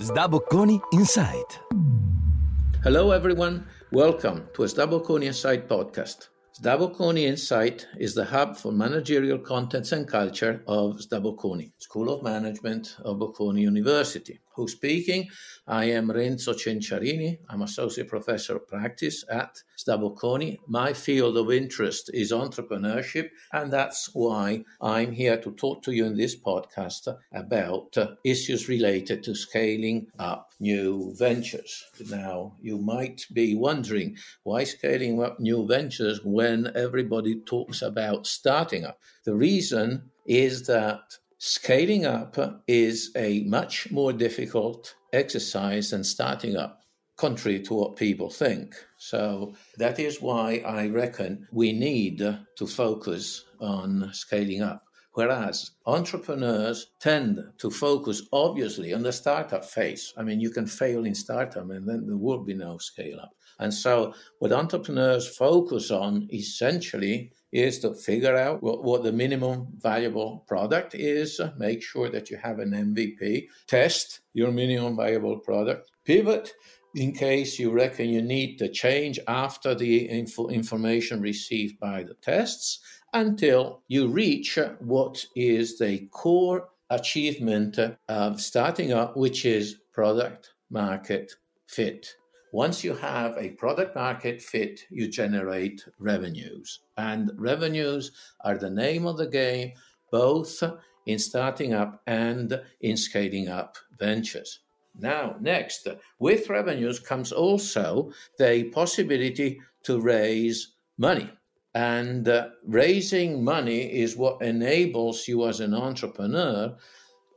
SDA Bocconi Insight. Hello everyone, welcome to SDA Bocconi Insight podcast. SDA Bocconi Insight is the hub for managerial contents and culture of SDA Bocconi, School of Management of Bocconi University. Who's speaking? I am Renzo Cenciarini. I'm Associate Professor of Practice at SDA Bocconi. My field of interest is entrepreneurship, and that's why I'm here to talk to you in this podcast about issues related to scaling up new ventures. Now, you might be wondering, why scaling up new ventures when everybody talks about starting up? The reason is that scaling up is a much more difficult exercise than starting up, contrary to what people think. So that is why I reckon we need to focus on scaling up. Whereas entrepreneurs tend to focus, obviously, on the startup phase. I mean, you can fail in startup and then there will be no scale up. And so what entrepreneurs focus on essentially is to figure out what the minimum viable product is, make sure that you have an MVP, test your minimum viable product, pivot in case you reckon you need to change after the information received by the tests, until you reach what is the core achievement of starting up, which is product market fit. Once you have a product market fit, you generate revenues. And revenues are the name of the game, both in starting up and in scaling up ventures. Now, next, with revenues comes also the possibility to raise money. And raising money is what enables you as an entrepreneur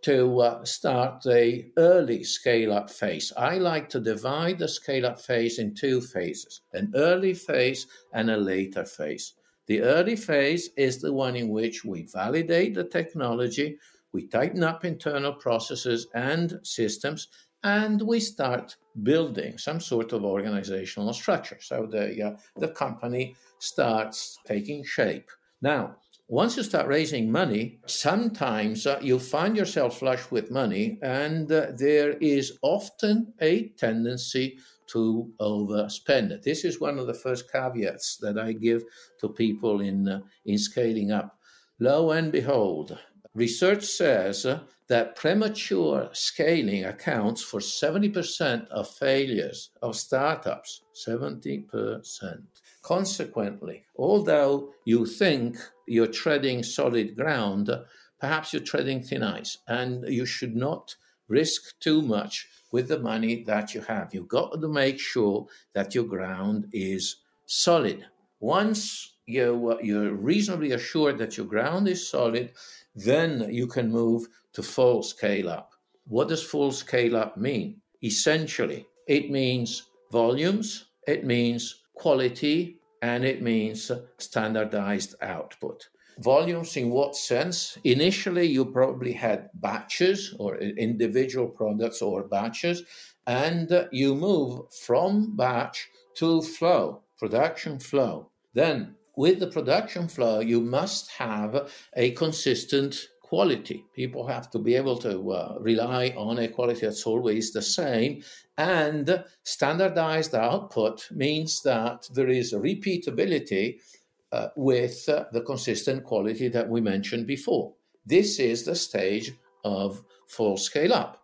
to start the early scale-up phase. I like to divide the scale-up phase in two phases, an early phase and a later phase. The early phase is the one in which we validate the technology, we tighten up internal processes and systems, and we start building some sort of organizational structure. So the company starts taking shape. Now, once you start raising money, sometimes you find yourself flush with money, and there is often a tendency to overspend it. This is one of the first caveats that I give to people in scaling up. Lo and behold, research says that premature scaling accounts for 70% of failures of startups, 70%. Consequently, although you think you're treading solid ground, perhaps you're treading thin ice, and you should not risk too much with the money that you have. You've got to make sure that your ground is solid. Once you're reasonably assured that your ground is solid, then you can move to full scale up. What does full scale up mean? Essentially, it means volumes, it means quality, and it means standardized output. Volumes in what sense? Initially, you probably had batches or individual products or batches, and you move from batch to flow, production flow. Then, with the production flow, you must have a consistent quality. People have to be able to rely on a quality that's always the same. And standardized output means that there is a repeatability with the consistent quality that we mentioned before. This is the stage of full scale up.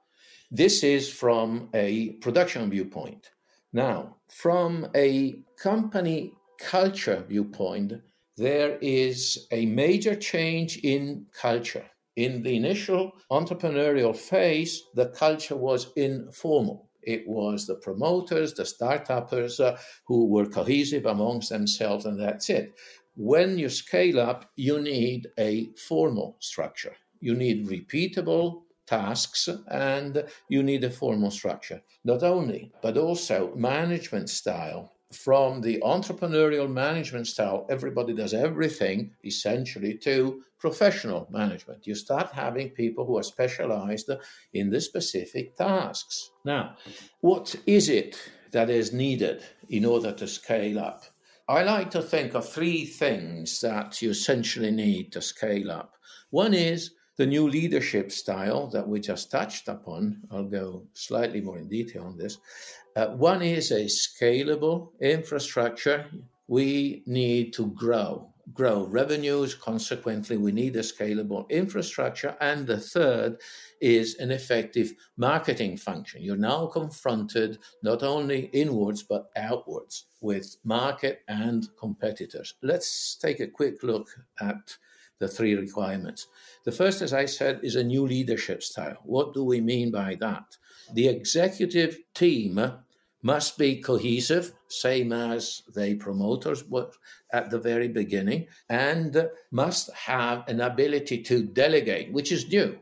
This is from a production viewpoint. Now, from a company culture viewpoint, there is a major change in culture. In the initial entrepreneurial phase, the culture was informal. It was the promoters, the start-uppers who were cohesive amongst themselves, and that's it. When you scale up, you need a formal structure. You need repeatable tasks, and you need a formal structure. Not only, but also management style. From the entrepreneurial management style, everybody does everything, essentially, to professional management. You start having people who are specialized in the specific tasks. Now, what is it that is needed in order to scale up? I like to think of three things that you essentially need to scale up. One is The new leadership style that we just touched upon, I'll go slightly more in detail on this. One is a scalable infrastructure. We need to grow revenues. Consequently, we need a scalable infrastructure. And the third is an effective marketing function. You're now confronted not only inwards, but outwards with market and competitors. Let's take a quick look at the three requirements. The first, as I said, is a new leadership style. What do we mean by that? The executive team must be cohesive, same as the promoters were at the very beginning, and must have an ability to delegate, which is new.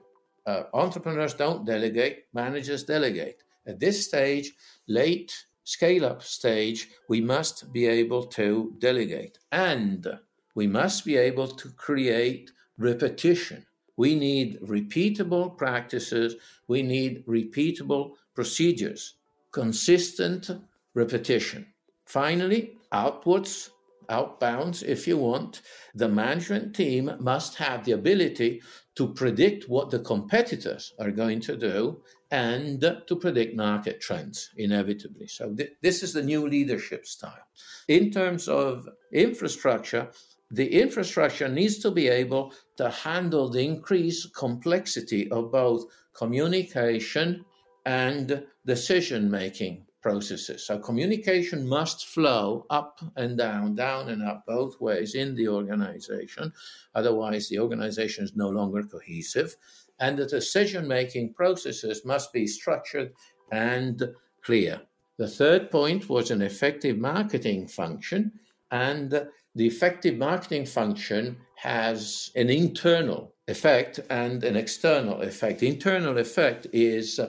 Entrepreneurs don't delegate, managers delegate. At this stage, late scale-up stage, we must be able to delegate, and we must be able to create repetition. We need repeatable practices. We need repeatable procedures. Consistent repetition. Finally, outwards, outbounds, if you want, the management team must have the ability to predict what the competitors are going to do and to predict market trends, inevitably. So this is the new leadership style. In terms of infrastructure, the infrastructure needs to be able to handle the increased complexity of both communication and decision-making processes. So communication must flow up and down and up both ways in the organization. Otherwise, the organization is no longer cohesive. And the decision-making processes must be structured and clear. The third point was an effective marketing function. And the effective marketing function has an internal effect and an external effect. The internal effect is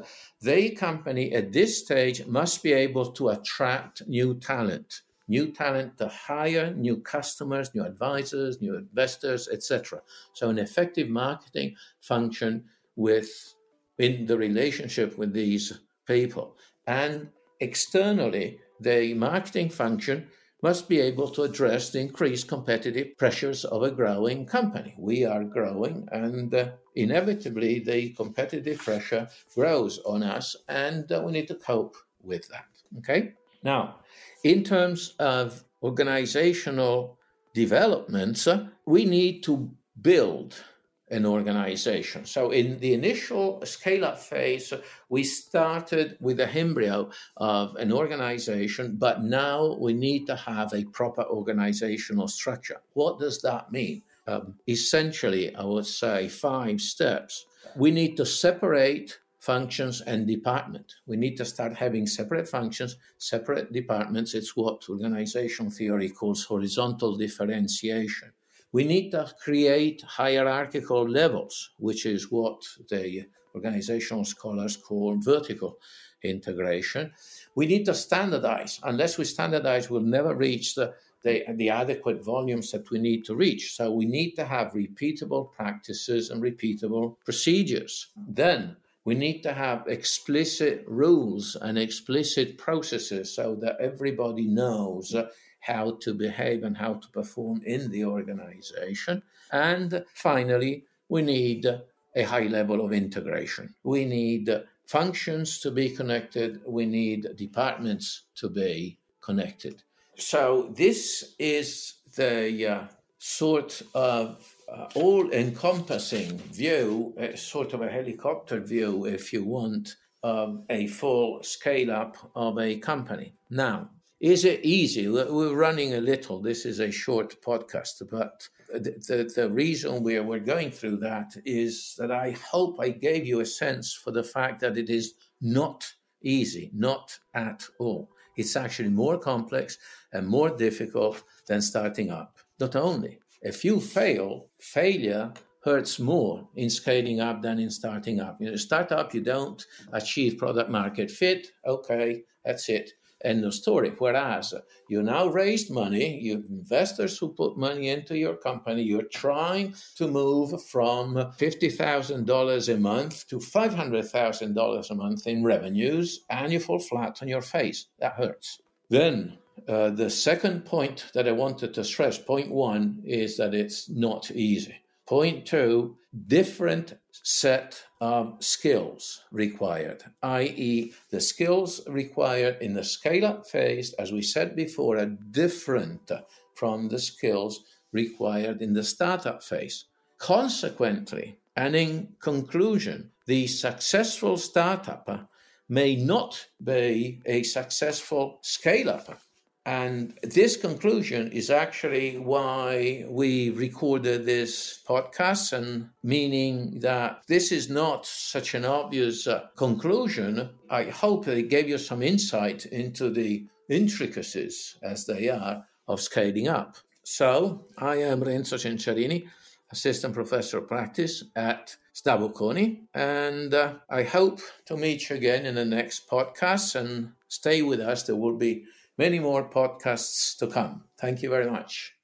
the company at this stage must be able to attract new talent to hire, new customers, new advisors, new investors, etc. So an effective marketing function in the relationship with these people. And externally, the marketing function must be able to address the increased competitive pressures of a growing company. We are growing, and inevitably the competitive pressure grows on us, and we need to cope with that. Okay? Now, in terms of organizational developments, we need to build an organization. So in the initial scale-up phase, we started with the embryo of an organization, but now we need to have a proper organizational structure. What does that mean? Essentially, I would say 5 steps. We need to separate functions and department. We need to start having separate functions, separate departments. It's what organizational theory calls horizontal differentiation. We need to create hierarchical levels, which is what the organizational scholars call vertical integration. We need to standardize. Unless we standardize, we'll never reach the adequate volumes that we need to reach. So we need to have repeatable practices and repeatable procedures. Then we need to have explicit rules and explicit processes so that everybody knows how to behave and how to perform in the organization. And finally, we need a high level of integration. We need functions to be connected. We need departments to be connected. So this is the sort of all-encompassing view, sort of a helicopter view, if you want, of a full scale-up of a company. Now, is it easy? We're running a little. This is a short podcast, but the reason we're going through that is that I hope I gave you a sense for the fact that it is not easy, not at all. It's actually more complex and more difficult than starting up. Not only, if you fail, failure hurts more in scaling up than in starting up. In a startup, you don't achieve product market fit. Okay, that's it. End of story. Whereas you now raised money, you have investors who put money into your company, you're trying to move from $50,000 a month to $500,000 a month in revenues, and you fall flat on your face. That hurts. Then the second point that I wanted to stress, point 1, is that it's not easy. Point two, different set of skills required, i.e. the skills required in the scale-up phase, as we said before, are different from the skills required in the startup phase. Consequently, and in conclusion, the successful startup may not be a successful scale-up. And this conclusion is actually why we recorded this podcast, and meaning that this is not such an obvious conclusion. I hope it gave you some insight into the intricacies, as they are, of scaling up. So I am Renzo Cenciarini, Assistant Professor of Practice at SDA Bocconi, and I hope to meet you again in the next podcast, and stay with us. There will be many more podcasts to come. Thank you very much.